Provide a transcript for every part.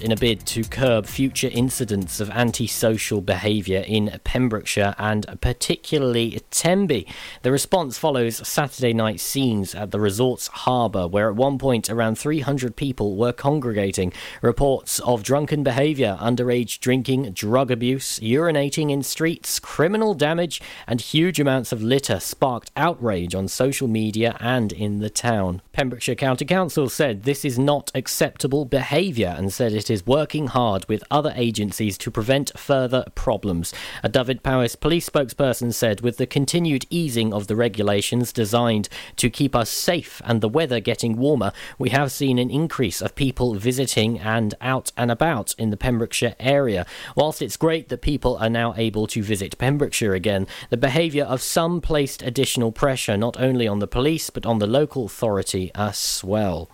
in a bid to curb future incidents of antisocial behaviour in Pembrokeshire and particularly Tenby. The response follows Saturday night scenes at the resort's harbour, where at one point around 300 people were congregating. Reports of drunken behaviour, underage drinking, drug abuse, urinating in streets, criminal damage and huge amounts of litter sparked outrage on social media and in the town. Pembrokeshire County Council said this is not acceptable behaviour and said it is working hard with other agencies to prevent further problems. A David Powis police spokesperson said, with the continued easing of the regulations designed to keep us safe and the weather getting warmer, we have seen an increase of people visiting and out and about in the Pembrokeshire area. Whilst it's great that people are now able to visit Pembrokeshire again, the behaviour of some placed additional pressure not only on the police but on the local authority as well.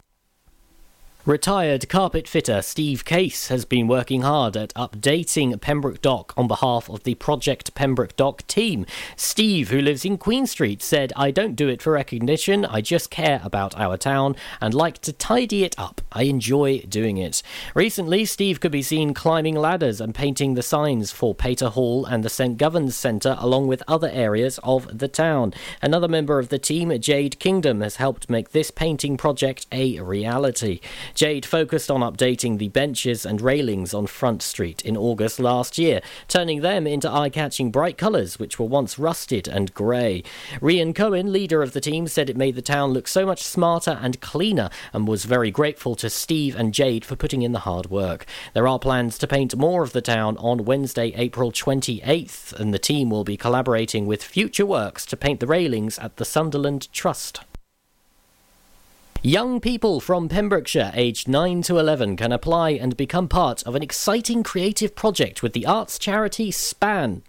Retired carpet fitter Steve Case has been working hard at updating Pembroke Dock on behalf of the Project Pembroke Dock team. Steve, who lives in Queen Street, said, "I don't do it for recognition, I just care about our town and like to tidy it up. I enjoy doing it." Recently, Steve could be seen climbing ladders and painting the signs for Pater Hall and the St Govan's Centre, along with other areas of the town. Another member of the team, Jade Kingdom, has helped make this painting project a reality. Jade focused on updating the benches and railings on Front Street in August last year, turning them into eye-catching bright colours which were once rusted and grey. Ryan Cohen, leader of the team, said it made the town look so much smarter and cleaner and was very grateful to Steve and Jade for putting in the hard work. There are plans to paint more of the town on Wednesday, April 28th, and the team will be collaborating with Future Works to paint the railings at the Sunderland Trust. Young people from Pembrokeshire aged 9 to 11 can apply and become part of an exciting creative project with the arts charity SPAN.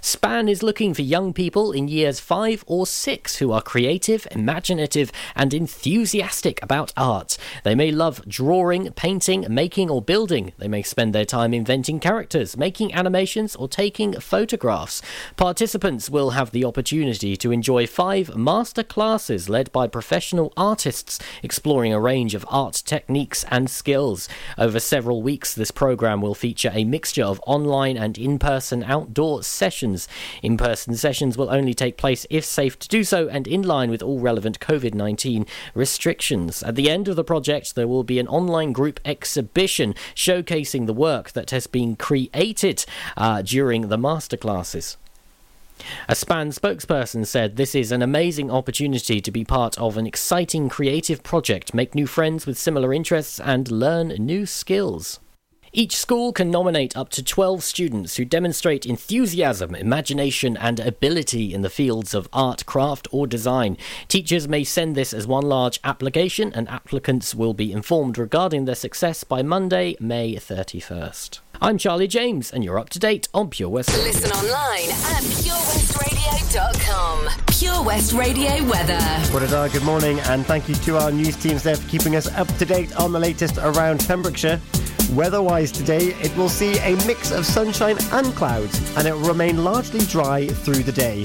SPAN is looking for young people in years 5 or 6 who are creative, imaginative and enthusiastic about art. They may love drawing, painting, making or building. They may spend their time inventing characters, making animations or taking photographs. Participants will have the opportunity to enjoy 5 master classes led by professional artists, exploring a range of art techniques and skills. Over several weeks, this programme will feature a mixture of online and in-person outdoor sessions. In-person sessions will only take place if safe to do so and in line with all relevant COVID-19 restrictions. At the end of the project, there will be an online group exhibition showcasing the work that has been created during the masterclasses. A SPAN spokesperson said, "This is an amazing opportunity to be part of an exciting creative project, make new friends with similar interests and learn new skills." Each school can nominate up to 12 students who demonstrate enthusiasm, imagination and ability in the fields of art, craft or design. Teachers may send this as one large application, and applicants will be informed regarding their success by Monday, May 31st. I'm Charlie James and you're up to date on Pure West Radio. Listen online at purewestradio.com. Pure West Radio weather. Good morning and thank you to our news teams there for keeping us up to date on the latest around Pembrokeshire. Weather-wise today, it will see a mix of sunshine and clouds, and it will remain largely dry through the day.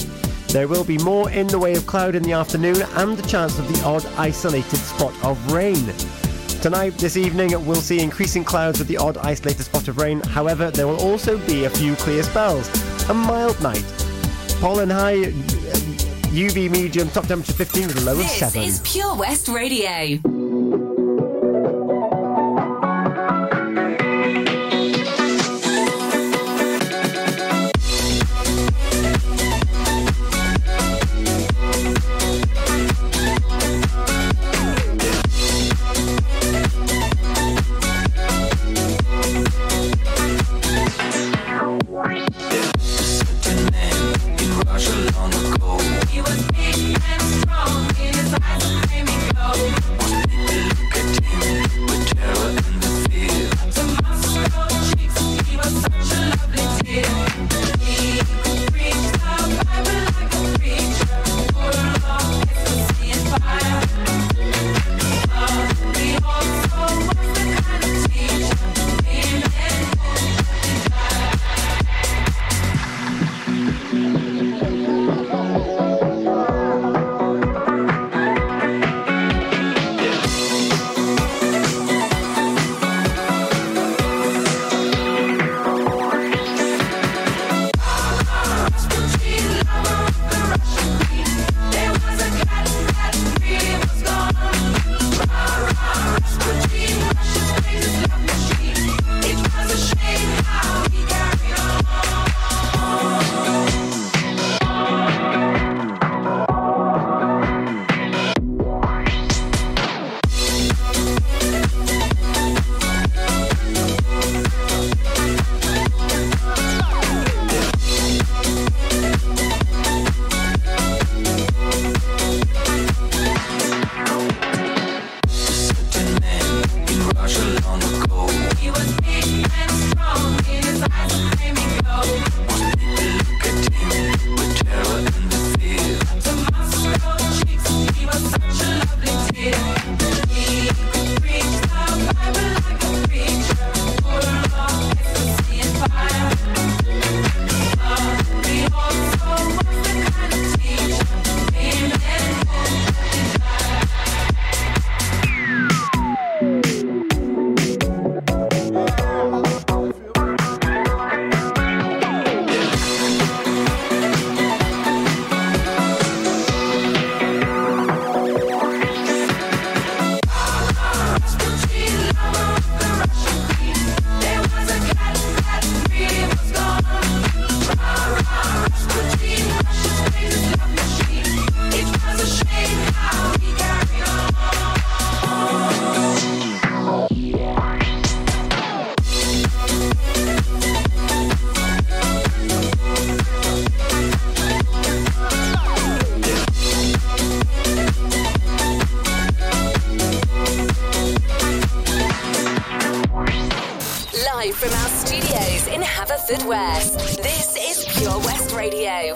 There will be more in the way of cloud in the afternoon and the chance of the odd isolated spot of rain. Tonight, this evening, we'll see increasing clouds with the odd isolated spot of rain. However, there will also be a few clear spells. A mild night. Pollen high, UV medium, top temperature 15 with a low of 7. This is Pure West Radio. Long ago, he was big and strong, in his eyes a flaming glow. Live from our studios in Haverfordwest, this is Pure West Radio.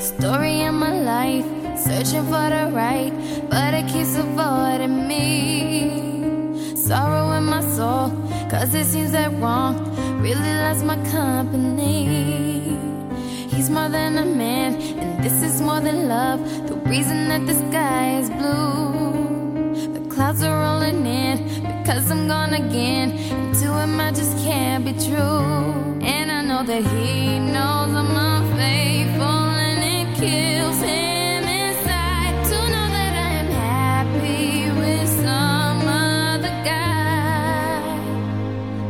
Story of my life, searching for the right, but it keeps avoiding me. Sorrow in my soul, cause it seems that wrong really loves my company. He's more than a man, and this is more than love, the reason that the sky is blue. The clouds are rolling in, because I'm gone again, and to him I just can't be true. And I know that he knows I'm unfaithful, and it kills him.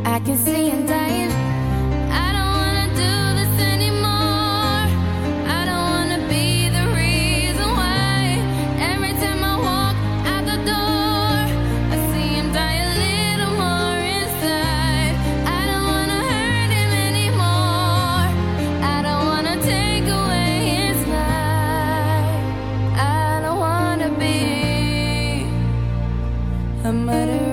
I can see him dying. I don't wanna do this anymore. I don't wanna be the reason why. Every time I walk out the door, I see him die a little more inside. I don't wanna hurt him anymore. I don't wanna take away his life. I don't wanna be a murderer.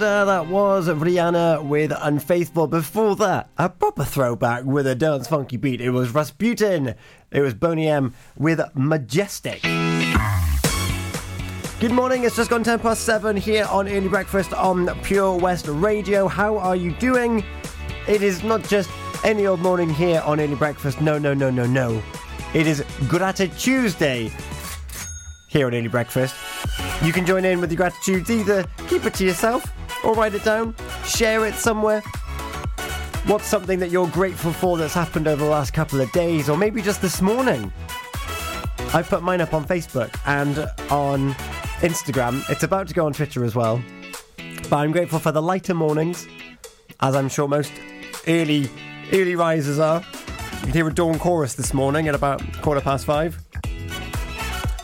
That was Rihanna with Unfaithful. Before that, a proper throwback with a dance funky beat. It was Rasputin. It was Boney M with Majestic. Good morning, it's just gone 7:10 here on Early Breakfast on Pure West Radio. How are you doing? It is not just any old morning here on Early Breakfast. No. It is Gratitude Tuesday here on Early Breakfast. You can join in with your gratitudes, either keep it to yourself or write it down, share it somewhere. What's something that you're grateful for that's happened over the last couple of days, or maybe just this morning? I put mine up on Facebook and on Instagram. It's about to go on Twitter as well. But I'm grateful for the lighter mornings, as I'm sure most early risers are. You can hear a dawn chorus this morning at about 5:15.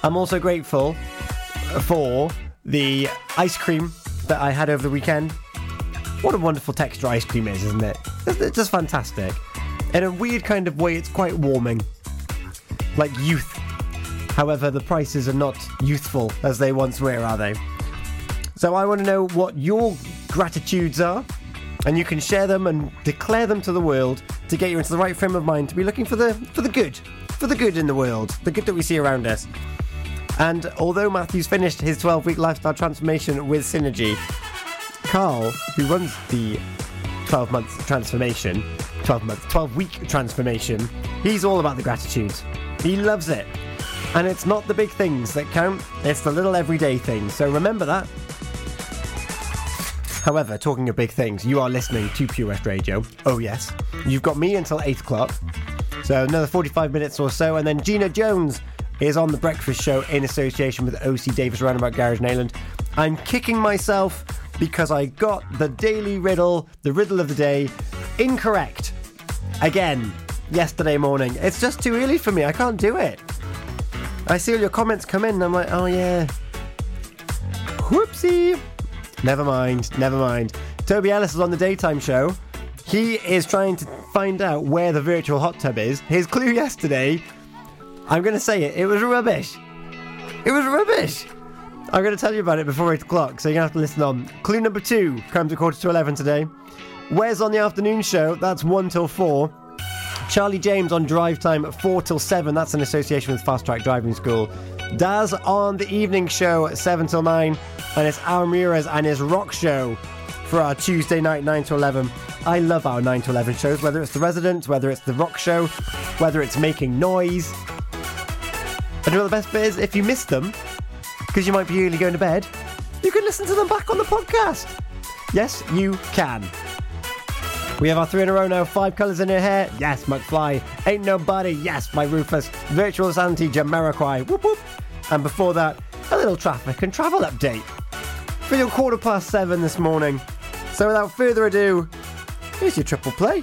I'm also grateful for the ice cream that I had over the weekend. What a wonderful texture ice cream is, isn't it? It's just fantastic. In a weird kind of way, it's quite warming. Like youth. However, the prices are not youthful as they once were, are they? So I want to know what your gratitudes are. and you can share them and declare them to the world to get you into the right frame of mind to be looking for the good in the world, the good that we see around us. And although Matthew's finished his 12-week lifestyle transformation with Synergy, Carl, who runs the 12-week transformation, he's all about the gratitude. He loves it. And it's not the big things that count, it's the little everyday things. So remember that. However, talking of big things, you are listening to Pure West Radio. Oh yes. You've got me until 8 o'clock. So another 45 minutes or so. And then Gina Jones is on The Breakfast Show in association with OC Davis Roundabout Garage Nayland. I'm kicking myself because I got the daily riddle, the riddle of the day, incorrect. Again, yesterday morning. It's just too early for me. I can't do it. I see all your comments come in and I'm like, oh yeah. Whoopsie. Never mind. Toby Ellis is on the daytime show. He is trying to find out where the virtual hot tub is. His clue yesterday, I'm going to say it, it was rubbish. I'm going to tell you about it before 8 o'clock, so you're going to have to listen on. Clue number 2 comes at 11:15 today. Where's on the afternoon show? That's 1 till 4. Charlie James on drive time at 4 till 7. That's in association with Fast Track Driving School. Daz on the evening show at 7 till 9, and it's Al Mures and his rock show for our Tuesday night 9 to 11. I love our 9 to 11 shows, whether it's The Resident, whether it's the rock show, whether it's Making Noise. And you know what the best bit is? If you missed them because you might be early going to bed, you can listen to them back on the podcast. Yes, you can. We have our 3 in a row now, 5 colours in her hair. Yes, McFly. Ain't Nobody. Yes, by Rufus. Virtual Sanity, Jamiroquai. Whoop whoop. And before that, a little traffic and travel update for your 7:15 this morning. So without further ado, here's your triple play.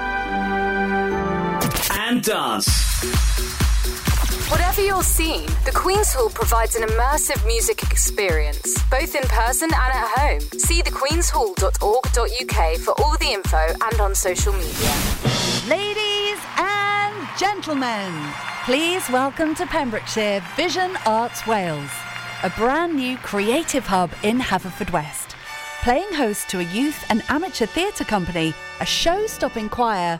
and dance. Whatever your scene, the Queen's Hall provides an immersive music experience, both in person and at home. See thequeenshall.org.uk for all the info and on social media. Ladies and gentlemen, please welcome to Pembrokeshire Vision Arts Wales, a brand new creative hub in Haverfordwest, playing host to a youth and amateur theatre company, a show-stopping choir,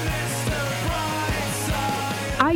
Eye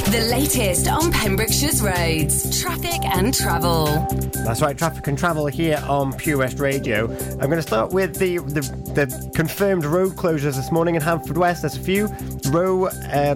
latest on Pembrokeshire's roads, traffic and travel. That's right, traffic and travel here on Pure West Radio. I'm going to start with the confirmed road closures this morning in Haverfordwest. There's a few.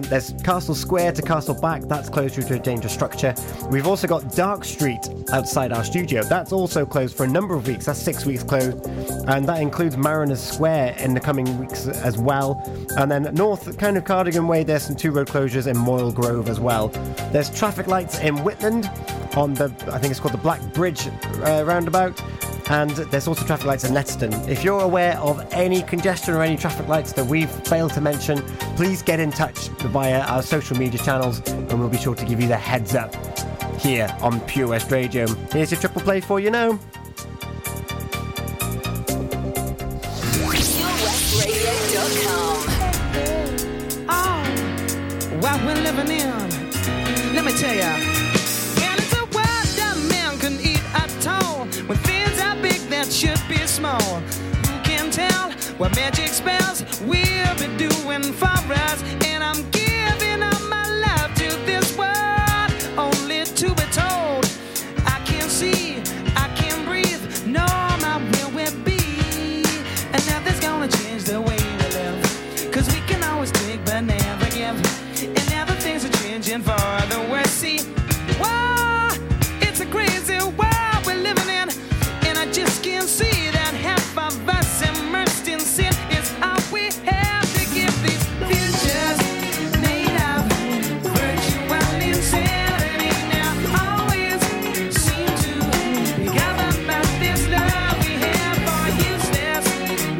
There's Castle Square to Castle Back. That's closed due to a dangerous structure. We've also got Dark Street outside our studio. That's also closed for a number of weeks. That's 6 weeks closed. And that includes Mariners Square in the coming weeks as well. And then north, kind of Cardigan Way, there's some 2 road closures in Moyle Grove as well. There's traffic lights in Whitland on the, I think it's called the Black Bridge roundabout, and there's also traffic lights in Nettleston. If you're aware of any congestion or any traffic lights that we've failed to mention, please get in touch via our social media channels and we'll be sure to give you the heads up here on Pure West Radio. Here's your triple play for you now. Pure West Radio. world we're living in, let me tell ya. And it's a world that man can eat at all, when things are big that should be small. Who can tell what magic spells we'll be doing for us? And I'm giving up my love to this world, only to be told I can't see, I can't breathe, nor my will will be. And nothing's gonna change the way we live, cause we can always take but never give. And now the things are changing for the worse. See, wow, it's a crazy world we're living in, and I just can't see that half of us immersed in sin is all we have to give. These futures made of virtue and insanity now always seem to be governed by this love we have for useless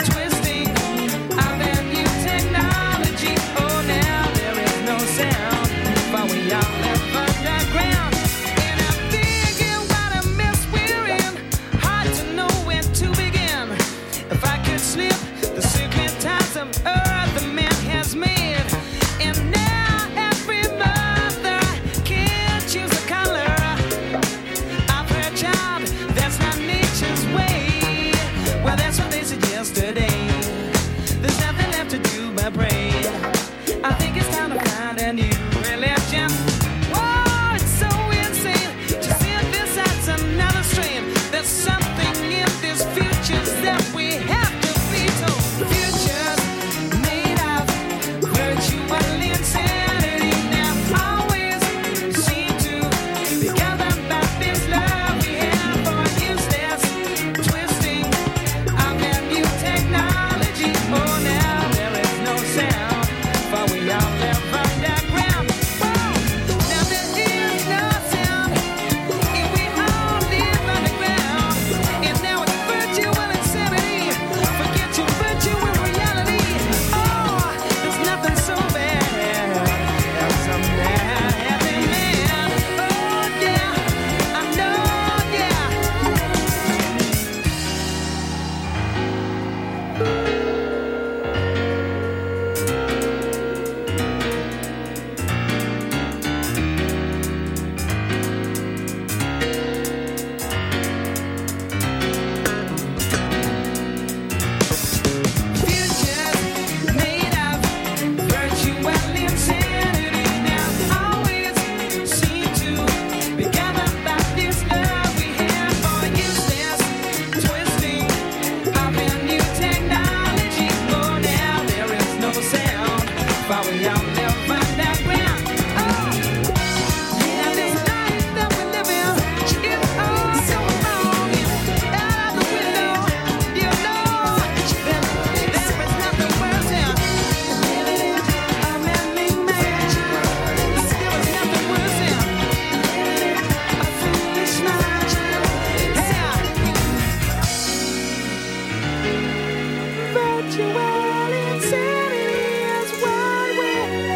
twisting of that new technology. Oh, now there is no sound, but we all live underground. And I'm thinking what a mess we're in, hard to know where to begin. If I could slip the secret ties of earth the man has made. And now every mother can choose a color of her child. That's not nature's way. Well, that's what they said yesterday. There's nothing left to do but pray. I think it's time to find a new religion. Whoa, it's so insane to see if this adds another strain. There's something in this future that we have to be told. Futures made of virtue and insanity now always seem to be governed by this love we have for useless twisting of that new technology. Oh, now there is no sound, for we all live underground. Whoa, now there is no sound, and we all live underground. And now it's virtual insanity. Forget your virtual reality. Oh, there's nothing so bad as some mad happy man. Oh, yeah, I know, yeah. Futures made of virtue and insanity now always seem to be governed by this love we have for useless twisting of a new technology. Oh, now there is no sound, but we all live underground. Oh, now this life that we live in is all so wrong. Out the window, you know there is nothing worse than a manly man. There is nothing worse than a foolish mind. Virtual insanity is what we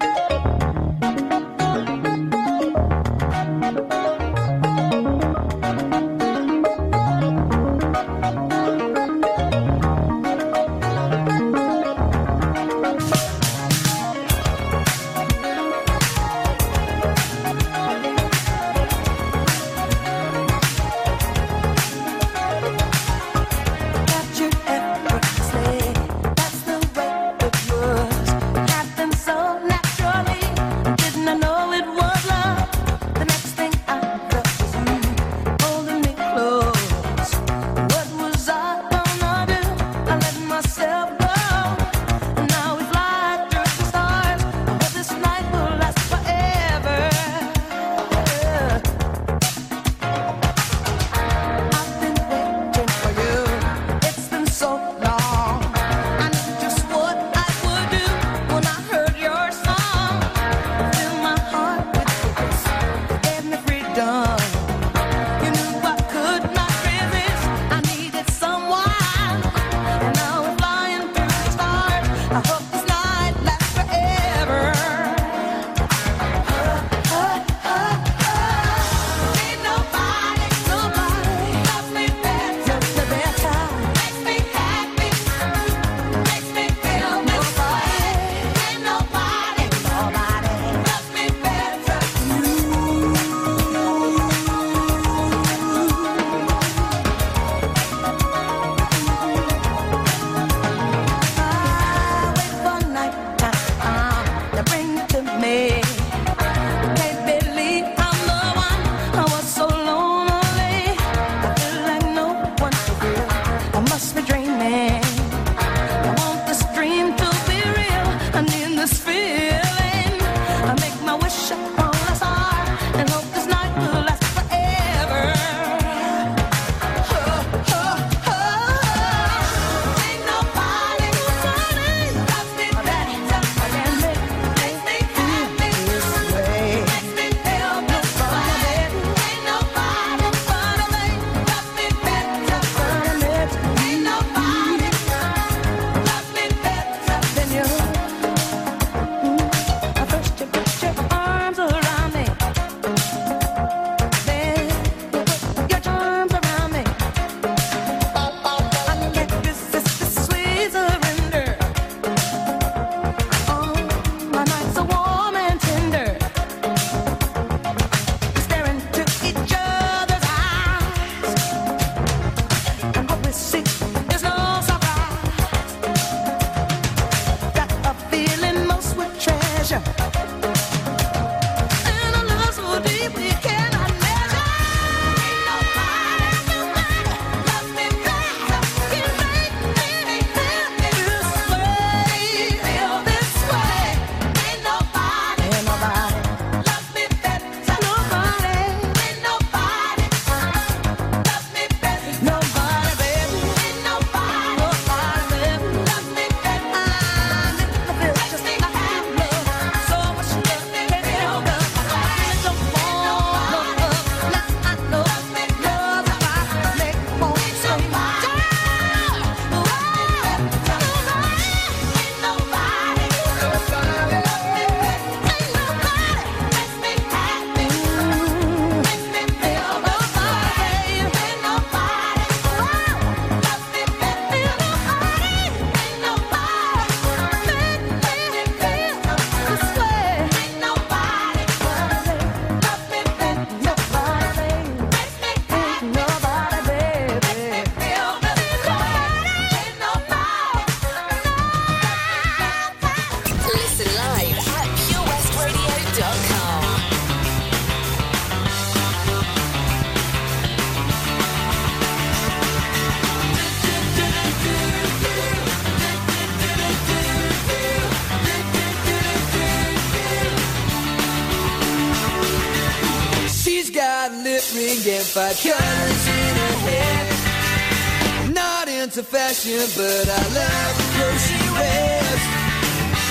Five colors in her hair. Not into fashion, but I love the clothes she wears.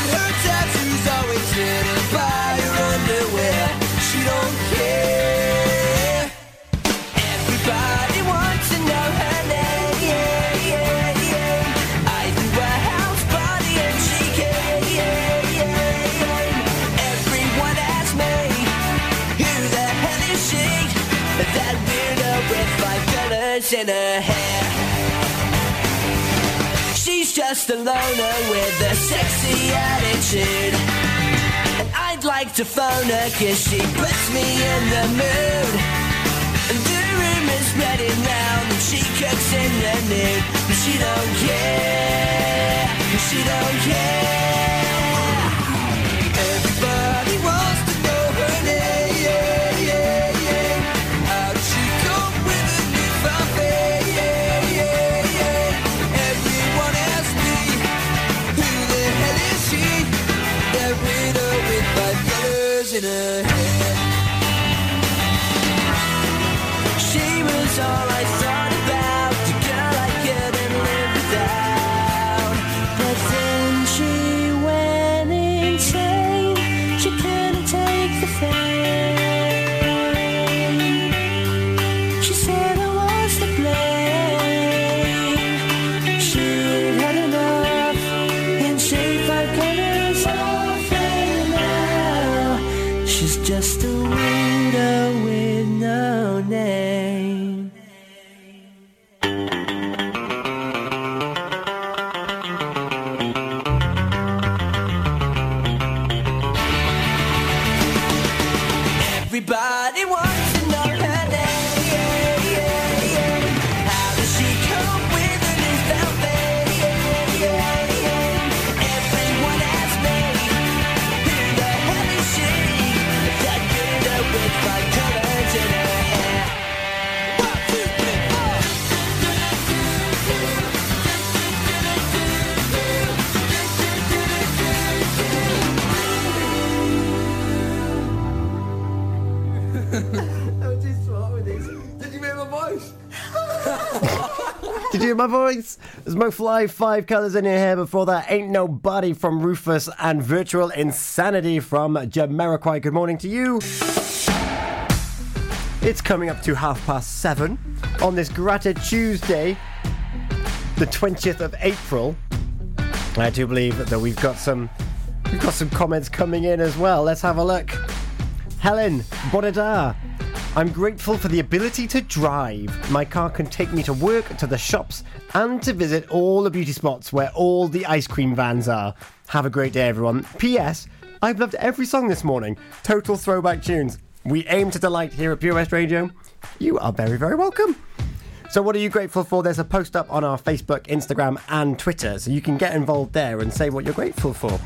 Her tattoos always in her fire underwear. She don't care. Everybody wants to know her name. I do a house party and she came. Everyone asks me, who the hell is she? That weirdo with $5 in her hair. She's just a loner with a sexy attitude, and I'd like to phone her cause she puts me in the mood. And the room is ready round and she cooks in the nude. But she don't care, she don't care. Everybody wants to know her name. In her head. She was all I thought about, the girl I couldn't live without. But then she went insane, she couldn't take the fame. She said I was to blame. She'd had enough, and she felt just a weirdo with no name. Everybody wants to know her name. How does she cope with an infant fame? Everyone asks me, who the hell is I'm just smart with this. Did you hear my voice? Did you hear my voice? There's McFly, Five Colours in Your Hair. Before that, Ain't Nobody from Rufus, and Virtual Insanity from Jamiroquai. Good morning to you. It's coming up to 7:30 on this Grata Tuesday, the 20th of April. I do believe that we've got some comments coming in as well. Let's have a look. Helen, Bonadar. I'm grateful for the ability to drive. My car can take me to work, to the shops, and to visit all the beauty spots where all the ice cream vans are. Have a great day, everyone. P.S. I've loved every song this morning. Total throwback tunes. We aim to delight here at Pure West Radio. You are very, very welcome. So what are you grateful for? There's a post up on our Facebook, Instagram, and Twitter, so you can get involved there and say what you're grateful for.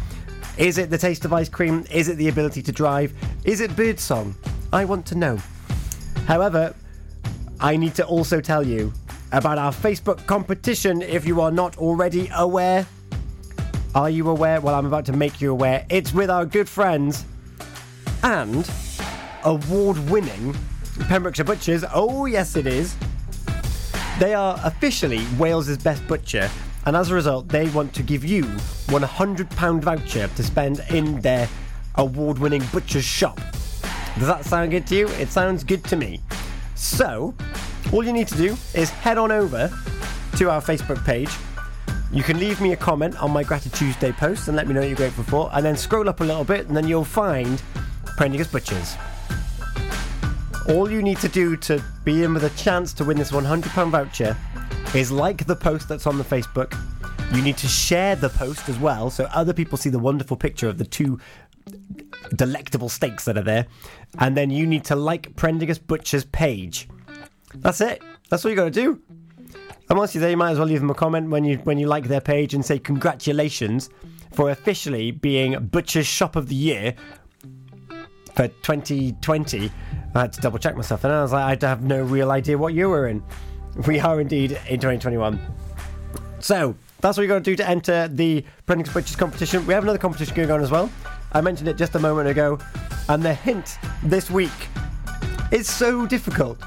Is it the taste of ice cream? Is it the ability to drive? Is it birdsong? I want to know. However, I need to also tell you about our Facebook competition if you are not already aware. Are you aware? Well, I'm about to make you aware. It's with our good friends and award-winning Pembrokeshire Butchers. Oh, yes, it is. They are officially Wales's best butcher, and as a result, they want to give you £100 voucher to spend in their award-winning butcher's shop. Does that sound good to you? It sounds good to me. So, all you need to do is head on over to our Facebook page. You can leave me a comment on my Grata Tuesday post and let me know what you're grateful for, and then scroll up a little bit, and then you'll find Prendergast Butchers. All you need to do to be in with a chance to win this £100 voucher is like the post that's on the Facebook. You need to share the post as well, so other people see the wonderful picture of the two delectable steaks that are there. And then you need to like Prendergast Butcher's page. That's it. That's all you got to do. And once you're there, you might as well leave them a comment when you like their page and say congratulations for officially being Butcher's Shop of the Year for 2020. I had to double check myself, and I was like, I have no real idea what you were in. We are indeed in 2021. So that's what you got to do to enter the Prendergast Butchers competition. We have another competition going on as well. I mentioned it just a moment ago, and the hint this week is so difficult.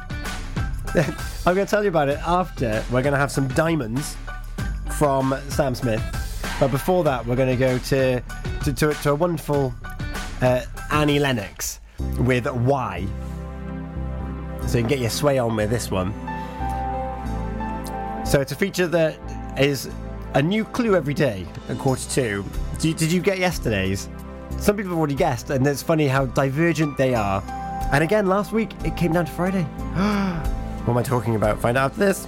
I'm going to tell you about it after. We're going to have some diamonds from Sam Smith, but before that, we're going to go to a wonderful Annie Lennox with Why. So you can get your sway on with this one. So it's a feature that is a new clue every day at 2:15. Did you get yesterday's? Some people have already guessed, and it's funny how divergent they are. And again, last week, it came down to Friday. What am I talking about? Find out after this.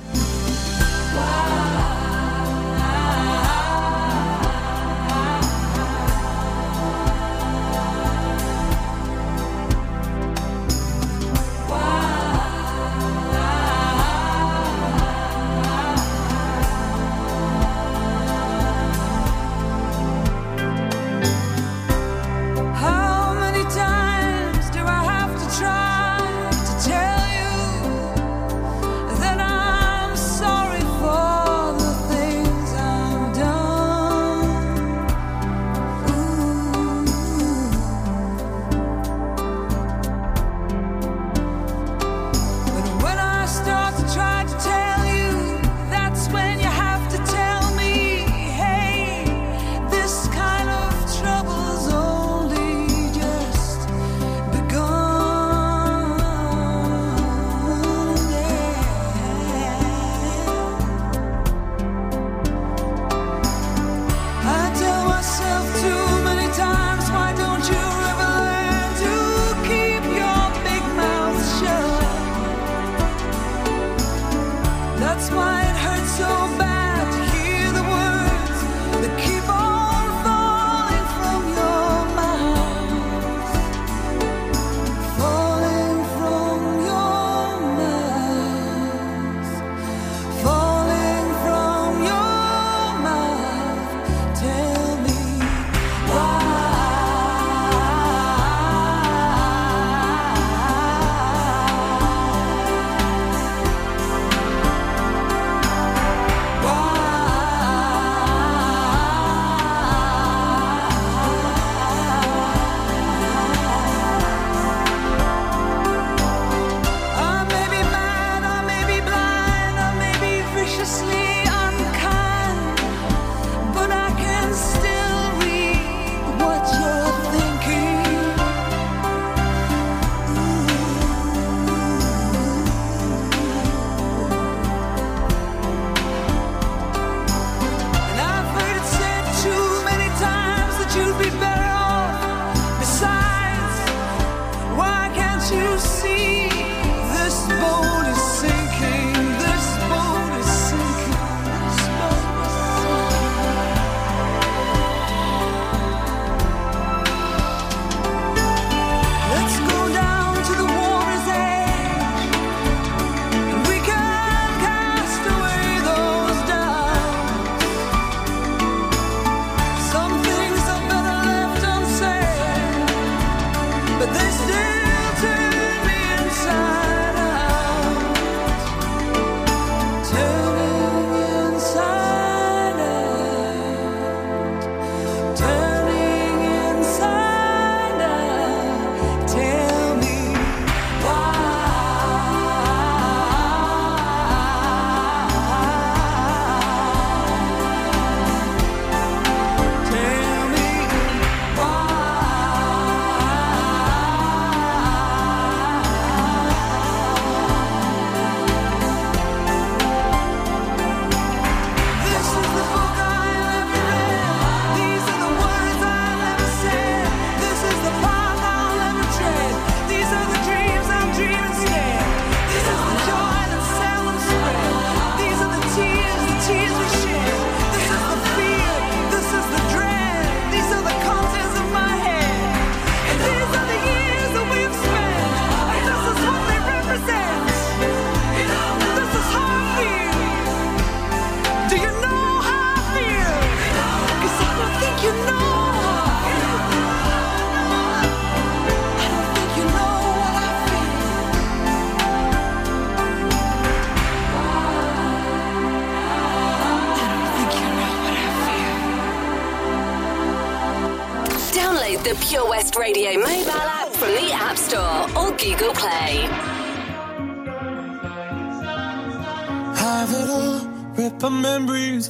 The Pure West Radio mobile app from the App Store or Google Play. Have it all, rip the memories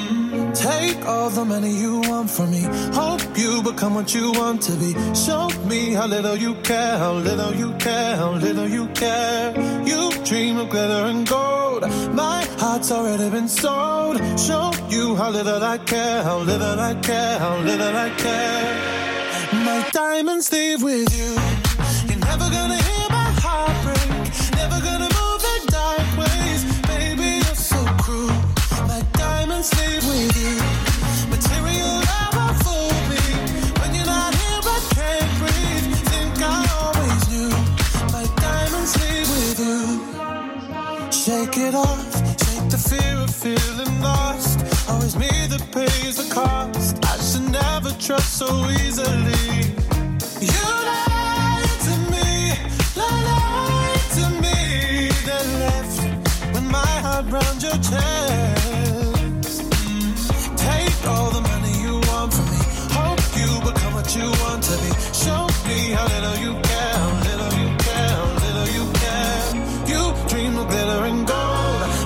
Take all the money you want from me. Hope you become what you want to be. Show me how little you care, how little you care, how little you care. You dream of glitter and gold. My heart's already been sold. Show you how little I care, how little I care, how little I care. My diamonds leave with you. You're never gonna hear my heart break. Never gonna move the dark ways. Baby, you're so cruel. My diamonds leave with you. Shake it off, shake the fear of feeling lost. Always me that pays the cost. I should never trust so easily. You lied to me, lied to me. Then left with my heart round your chest. Take all the money you want from me. Hope you become what you want to be. Show me how little you care, how little you care, how little you care. You dream of glitter and gold.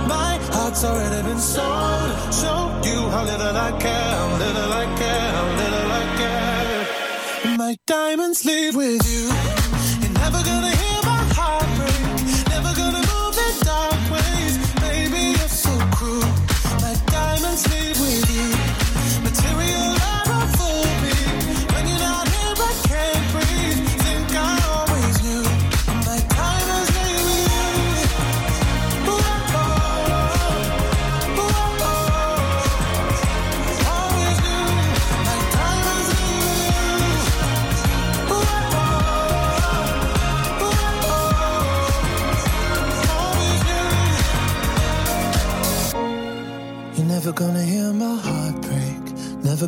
My heart's already been sold. Show you how little I care, how little I care, how little I care. My diamonds leave with you. You're never gonna hear my heart break. Never gonna move the dark ways. Baby, you're so cruel. My diamonds leave with you. Material love will fool me. When you're not here, I can't breathe. Think I always knew. My diamonds leave with you. Never gonna hear my heart break. Never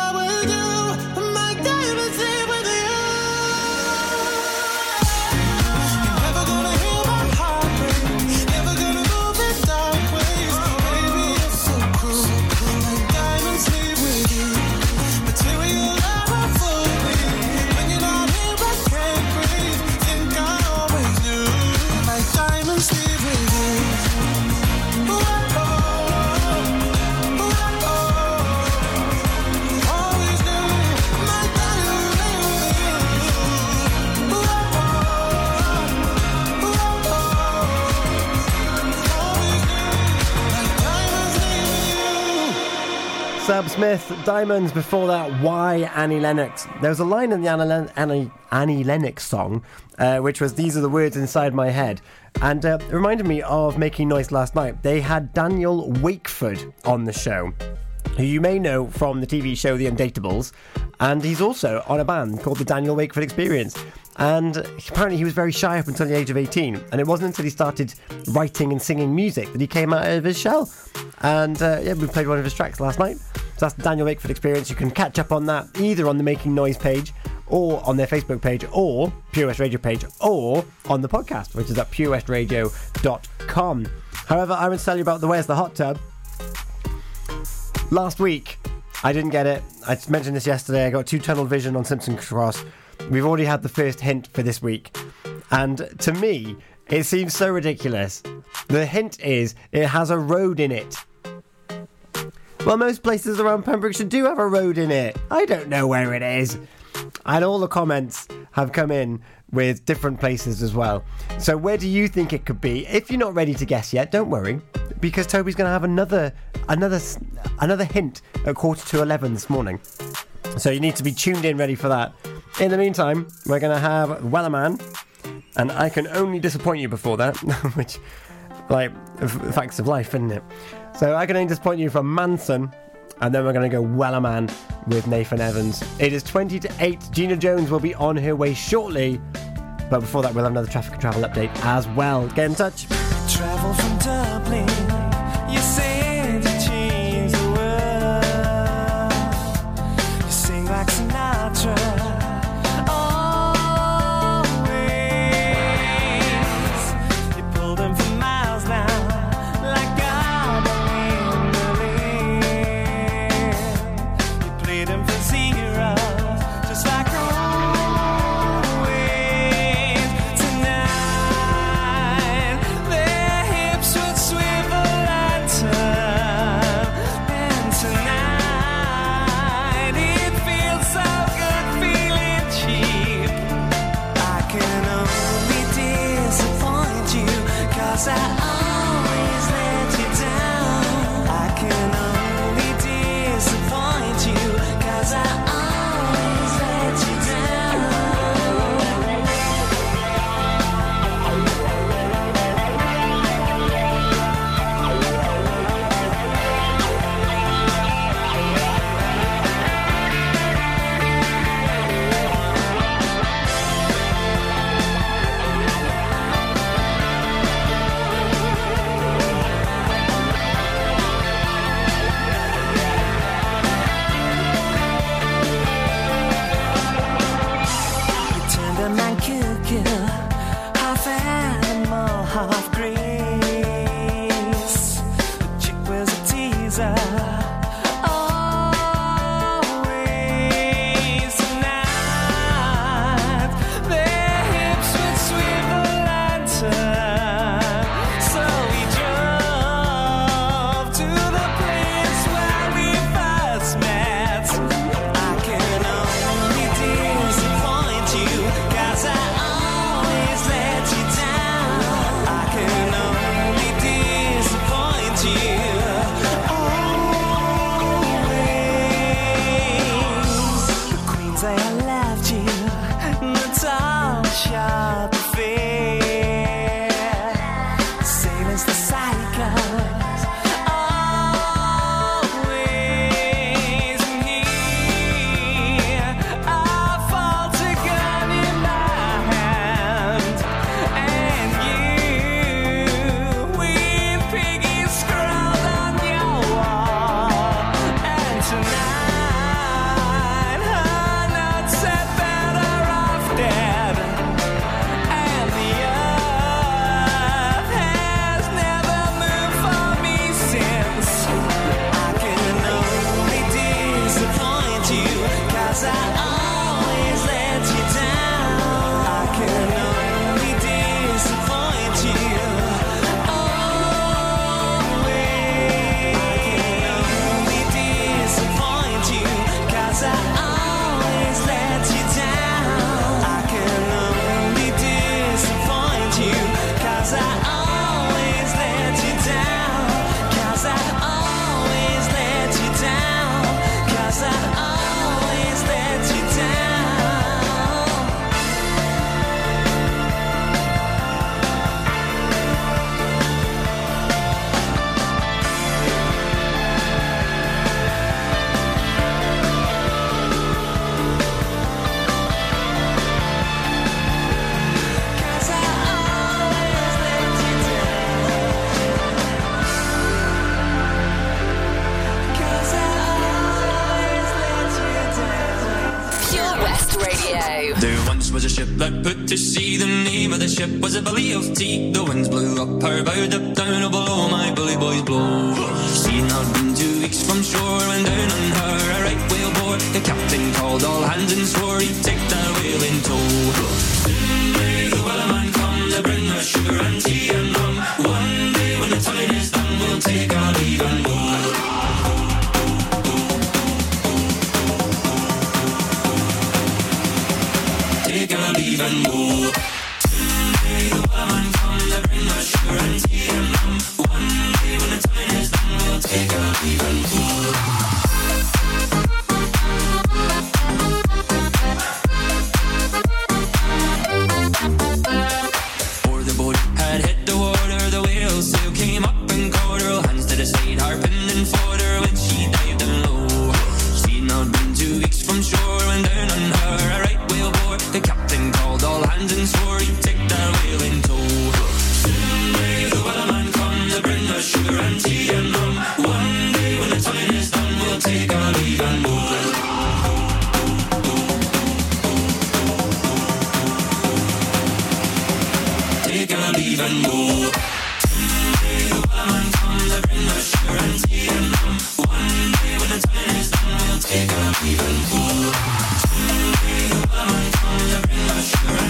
always do. My diamonds leave with you. You're never gonna hear my heart break. Never gonna move in dark ways. Baby, you're so cruel. My diamonds leave with you. Sam Smith, Diamonds. Before that, Why Annie Lennox. There was a line in the Annie Lennox song, which was, these are the words inside my head. And it reminded me of Making Noise last night. They had Daniel Wakeford on the show, who you may know from the TV show The Undateables, and he's also on a band called the Daniel Wakeford Experience. And apparently he was very shy up until the age of 18, and it wasn't until he started writing and singing music that he came out of his shell. And yeah, we played one of his tracks last night. So that's the Daniel Wakeford Experience. You can catch up on that either on the Making Noise page, or on their Facebook page, or Pure West Radio page, or on the podcast, which is at purewestradio.com. However, I would tell you about the Where's the Hot Tub. Last week, I didn't get it. I mentioned this yesterday. I got two tunnel vision on Simpson Cross. We've already had the first hint for this week. And to me, it seems so ridiculous. The hint is it has a road in it. Well, most places around Pembrokeshire do have a road in it. I don't know where it is. And all the comments have come in with different places as well. So where do you think it could be? If you're not ready to guess yet, don't worry, because Toby's going to have another hint at 11:15 this morning. So you need to be tuned in, ready for that. In the meantime, we're going to have Wellerman, and I can only disappoint you before that, which, like, facts of life, isn't it? So I can only disappoint you from Manson, and then we're going to go Wellerman with Nathan Evans. It is 7:40. Gina Jones will be on her way shortly, but before that, we'll have another traffic and travel update as well. Get in touch. Travel from Dublin, you say. to see the name of the ship was a belly of tea. The winds blew up her bow, up down, oh below my bully boys blow. She had not been 2 weeks from shore when down on her a right whale bore. The captain called all hands and swore he'd take that whale in tow. Soon may the Wellerman come to bring us sugar and tea and rum. One day when the time is done we'll take our leave and go. Even more. Soon may the Wellerman come to bring us sugar and tea and rum. One day when the time is done, we'll take our leave and go. Or the boat had hit the water, the whale sail came up and caught her. Hands to the side, harp and then fought her when she dived down low. She'd not been 2 weeks from shore when down on her a right whale bore. The captain called all hands and swore he'd take that whale in tow. Soon may the Wellerman come to bring us sugar and tea and rum. One day when the time is done, we'll take our leave and go. Take our leave and go. Soon may the Wellerman come to bring us sugar and tea and rum. One day when the time is done, we'll take our leave and go. Soon may the Wellerman sugar and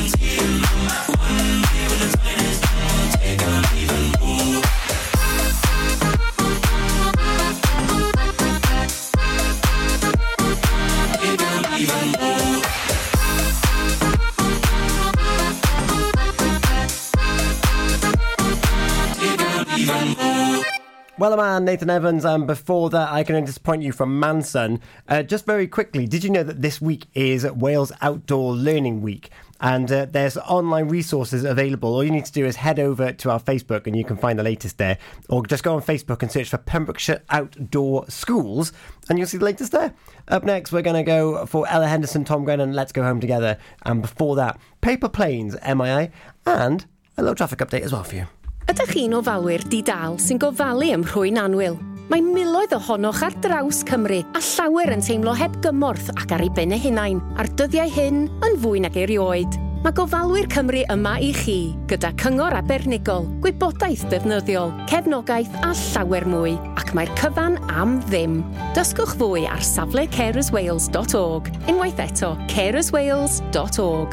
tea and rum. One day when the time is done, we'll take our leave and go. Take our leave and go. Take our leave and go. Wellerman, Nathan Evans, and before that, I Can Only Disappoint You from Manson. Just very quickly, did you know that this week is Wales Outdoor Learning Week? And there's online resources available. All you need to do is head over to our Facebook and you can find the latest there. Or just go on Facebook and search for Pembrokeshire Outdoor Schools and you'll see the latest there. Up next, we're going to go for Ella Henderson, Tom Grennan, Let's Go Home Together. And before that, Paper Planes, MIA, and a little traffic update as well for you. Ydych chi'n ofalwyr di-dal sy'n gofalu ym Rhwyn Anwyl? Mae miloedd ohonoch ar draws Cymru a llawer yn teimlo heb gymorth ac ar ei ben eu hunain, a'r dyddiau hyn yn fwy nag erioed. Mae gofalwyr Cymru yma i chi, gyda cyngor abernigol, gwybodaeth defnyddiol, cefnogaeth a llawer mwy, ac mae'r cyfan am ddim. Dysgwch fwy ar safle carerswales.org, unwaith eto carerswales.org.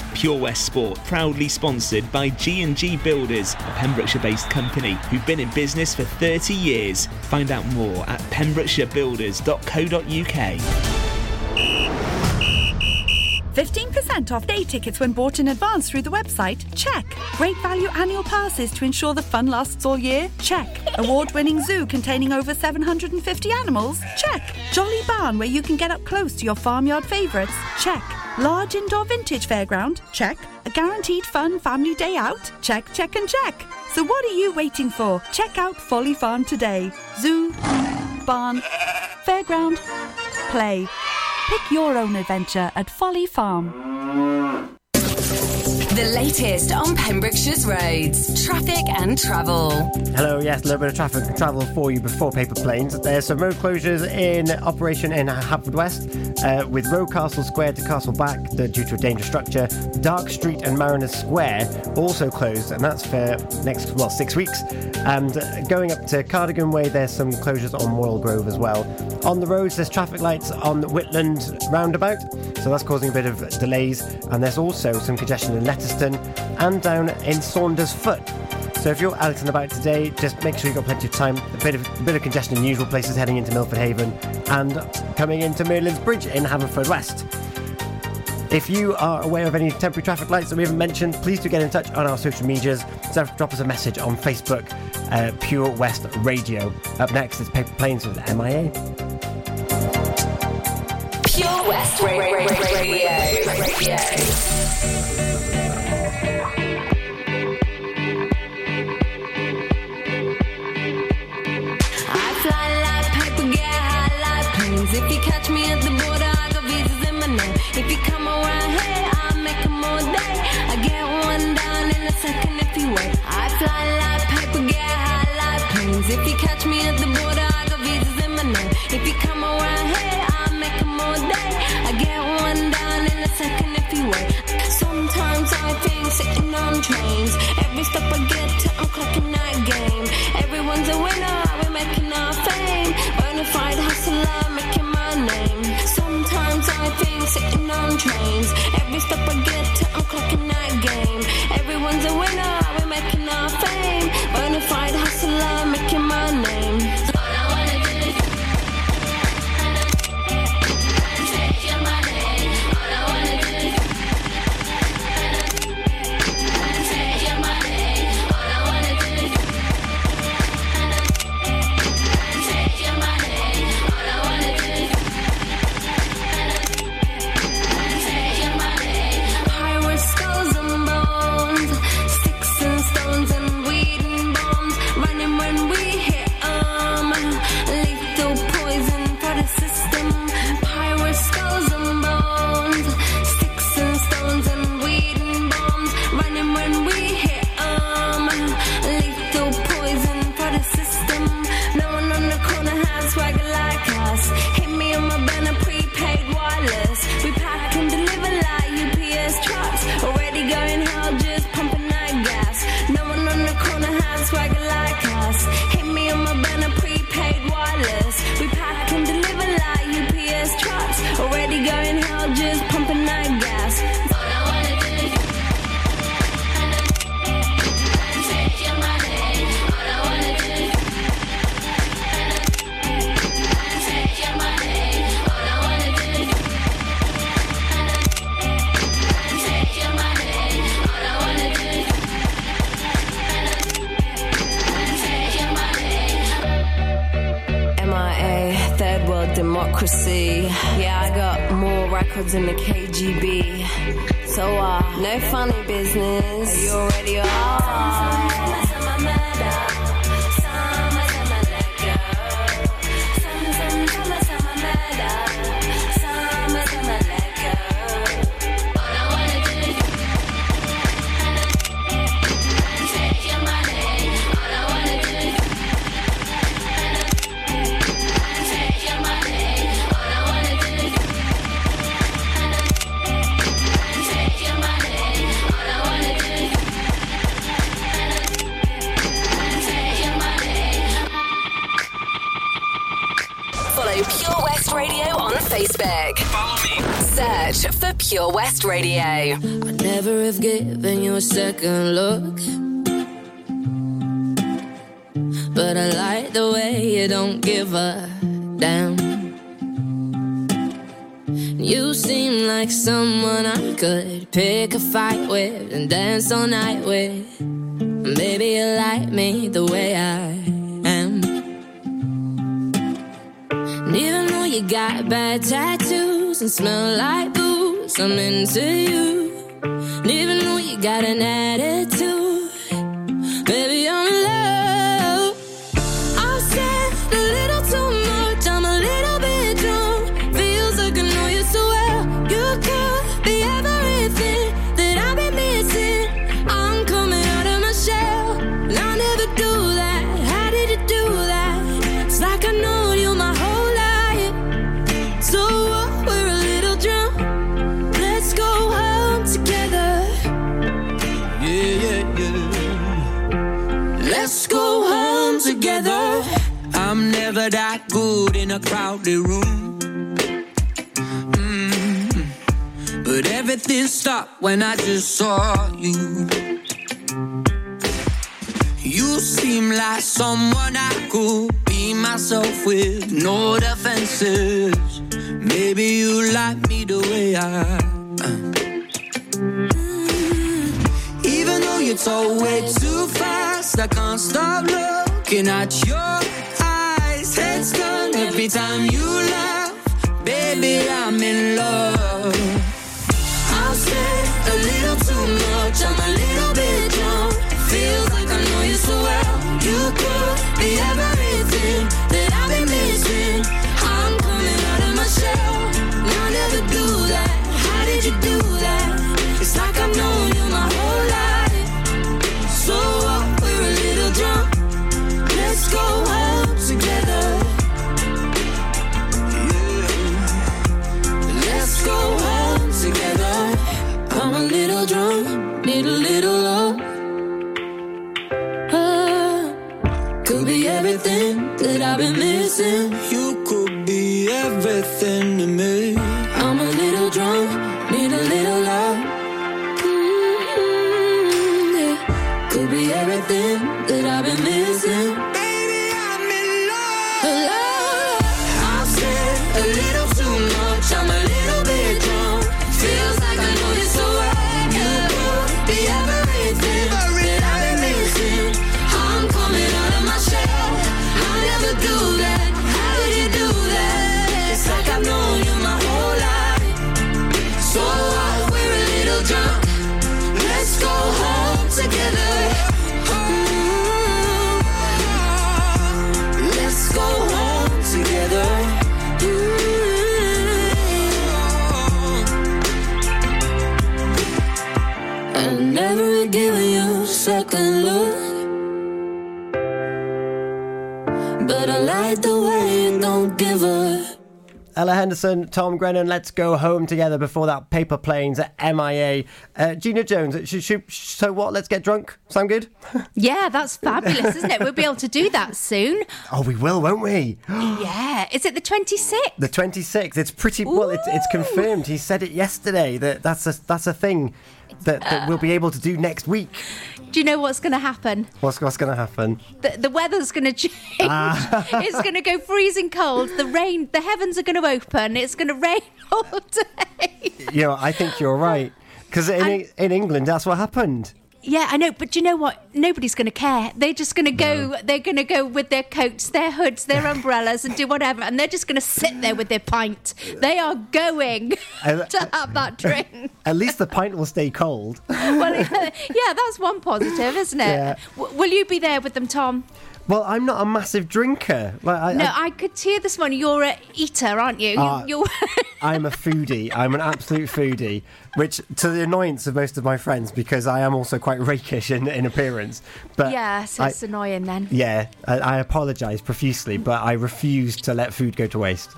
Pure West Sport, proudly sponsored by G&G Builders, a Pembrokeshire-based company who've been in business for 30 years. Find out more at pembrokeshirebuilders.co.uk. 15% off day tickets when bought in advance through the website? Check. Great value annual passes to ensure the fun lasts all year? Check. Award-winning zoo containing over 750 animals? Check. Jolly barn where you can get up close to your farmyard favourites? Check. Large indoor vintage fairground? Check. A guaranteed fun family day out? Check, check and check. So what are you waiting for? Check out Folly Farm today. Zoo, barn, fairground, play. Pick your own adventure at Folly Farm. The latest on Pembrokeshire's roads, traffic and travel. Hello, yes, a little bit of traffic and travel for you before Paper Planes. There's some road closures in operation in Haverfordwest, with Road Castle Square to Castle Back due to a dangerous structure. Dark Street and Mariners Square also closed, and that's for next, 6 weeks. And going up to Cardigan Way, there's some closures on Royal Grove as well. On the roads, there's traffic lights on Whitland roundabout, so that's causing a bit of delays. And there's also some congestion in and down in Saunders Foot. So if you're out and about today, just make sure you've got plenty of time. A bit of congestion in usual places heading into Milford Haven and coming into Merlin's Bridge in Haverfordwest. If you are aware of any temporary traffic lights that we haven't mentioned, please do get in touch on our social medias. So drop us a message on Facebook, Pure West Radio. Up next is Paper Planes with MIA. Pure West Radio. If you catch me at the border, I got visas in my name. If you come around here, I'll make them all day. I get one down in a second if you wait. I fly like paper, get high like planes. If you catch me at the border, I got visas in my name. If you come around here, I'll make them all day. I get one down in a second if you wait. Sometimes I think sitting on trains. Every stop I get to, I'm clocking that game. Everyone's a winner, we're making our fame. Bonafide hustler, making name. Sometimes I think sitting on trains. Every step I get to, I'm clocking that game. Everyone's a winner, we're making our fame. Bonafide hustler, making my name. Pure West Radio. I never have given you a second look, but I like the way you don't give a damn. You seem like someone I could pick a fight with and dance all night with. Maybe you like me the way I am, and even though you got bad tattoos and smell like booze, I'm into you. And even though you got an attitude, baby, I'm in love. I've said a little too much, I'm a little bit drunk. Feels like I know you so well. You could be everything that I've been missing. I'm coming out of my shell, and I'll never do that. How did you do that? It's like I know you my whole life. So what, we're a little drunk, let's go home together. Yeah, yeah, yeah. Let's go home together. I'm never that good in a crowded room. Mm-hmm. But everything stopped when I just saw you. You seem like someone I could be myself with, no defenses. Maybe you like me the way I am. it's all way too fast. I can't stop looking at your eyes. Head's gone every time you laugh. Baby, I'm in love. I've said a little too much. I'm a little bit drunk. Feels like I know you so well. You could be everything that I've been missing. I'm coming out of my shell. And I'll never do that. How did you do that? It's like I've known you my whole life. So what, we're a little drunk. Let's go out together. Yeah. Let's go out together. I'm a little drunk, need a little love. Could be everything that I've been missing. You could be everything to me. I'm a little drunk, need a little love. Be everything that I've been missing. Baby, I'm in love. I've said a little too much. I'm a little bit drunk. Feels like I know you so well. You could be everything that I've been missing. I'm coming out of my shell. I'll never do that. How did you do that? It's like I've known you my whole life. So what? We're a little drunk. Let's go home together. Let's go home together. I'll never give you a second look, but I like the way you don't give up. Ella Henderson, Tom Grennan, Let's Go Home Together. Before that, Paper Planes at MIA. Gina Jones, so what? Let's get drunk? Sound good? Yeah, that's fabulous, isn't it? We'll be able to do that soon. Oh, we will, won't we? Yeah. Is it the 26th? The 26th. It's pretty... Ooh. Well, it's confirmed. He said it yesterday. That's a thing that we'll be able to do next week. Do you know what's going to happen? What's going to happen? The weather's going to change. It's going to go freezing cold. The rain, the heavens are going to open. It's going to rain all day. You know, I think you're right. Because in England, that's what happened. Yeah, I know. But do you know what? Nobody's going to care. They're just going to go. No. They're going to go with their coats, their hoods, their umbrellas and do whatever. And they're just going to sit there with their pint. They are going to have that drink. At least the pint will stay cold. Well, yeah, that's one positive, isn't it? Yeah. Will you be there with them, Tom? Well, I'm not a massive drinker. Like, I could hear this one. You're an eater, aren't you? You're... I'm a foodie. I'm an absolute foodie, which to the annoyance of most of my friends, because I am also quite rakish in appearance. But yeah, so it's annoying then. Yeah, I apologise profusely, but I refuse to let food go to waste.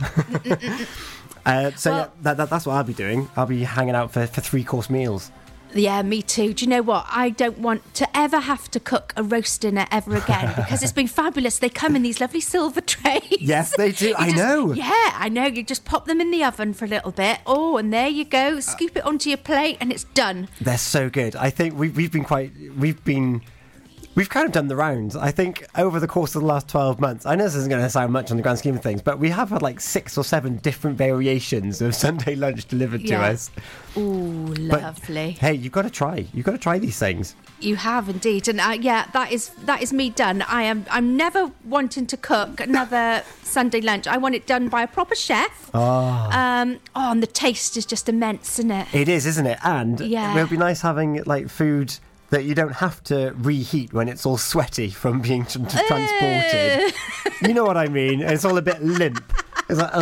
Yeah, that's what I'll be doing. I'll be hanging out for three-course meals. Yeah, me too. Do you know what? I don't want to ever have to cook a roast dinner ever again, because it's been fabulous. They come in these lovely silver trays. Yes, they do. I know. Yeah, I know. You just pop them in the oven for a little bit. Oh, and there you go. Scoop it onto your plate and it's done. They're so good. I think we've kind of done the rounds, I think, over the course of the last 12 months. I know this isn't going to sound much on the grand scheme of things, but we have had like 6 or 7 different variations of Sunday lunch delivered to us. Ooh, lovely. But, hey, you've got to try. You've got to try these things. You have indeed. And yeah, that is me done. I'm never wanting to cook another Sunday lunch. I want it done by a proper chef. And the taste is just immense, isn't it? It is, isn't it? And yeah. It'll be nice having like food that you don't have to reheat when it's all sweaty from being transported. You know what I mean? It's all a bit limp. It's like,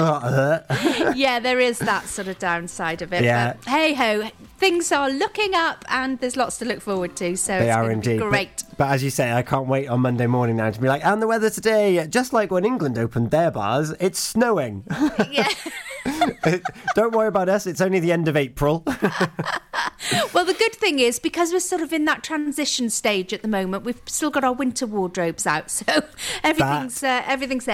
Yeah, there is that sort of downside of it. Yeah. But hey-ho, things are looking up and there's lots to look forward to. So they are indeed. Great. But as you say, I can't wait on Monday morning now to be like, and the weather today, just like when England opened their bars, it's snowing. Yeah. Don't worry about us, it's only the end of April. Well, the good thing is, because we're sort of in that transition stage at the moment, we've still got our winter wardrobes out, so everything's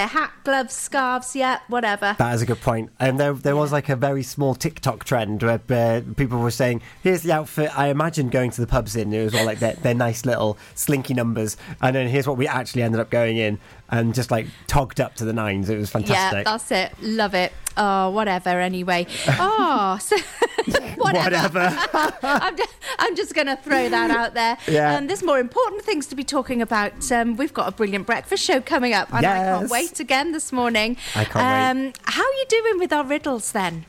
there. Hat, gloves, scarves, yeah, whatever. That is a good point. And there was like a very small TikTok trend where people were saying, here's the outfit I imagined going to the pubs in. It was all like their nice little slinky numbers, and then here's what we actually ended up going in, and just like togged up to the nines. It was fantastic. Yeah, that's it. Love it. Oh, whatever, anyway. Oh, so... Whatever. I'm just going to throw that out there. Yeah. There's more important things to be talking about. We've got a brilliant breakfast show coming up, and yes. I can't wait again this morning. I can't wait. How are you doing with our riddles then?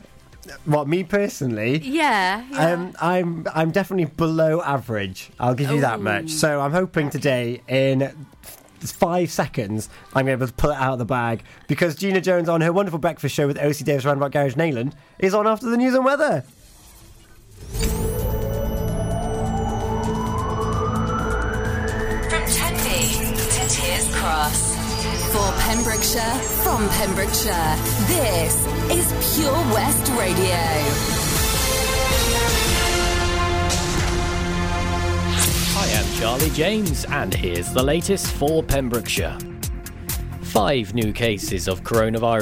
What, me personally? Yeah. I'm definitely below average. I'll give you that much. So I'm hoping today in 5 seconds I'm going to be able to pull it out of the bag, because Gina Jones on her wonderful breakfast show with OC Davis Roundabout Garage Nayland is on after the news and weather. From Tenby to Tears Cross. For Pembrokeshire, from Pembrokeshire, this is Pure West Radio. I am Charlie James, and here's the latest for Pembrokeshire. 5 new cases of coronavirus.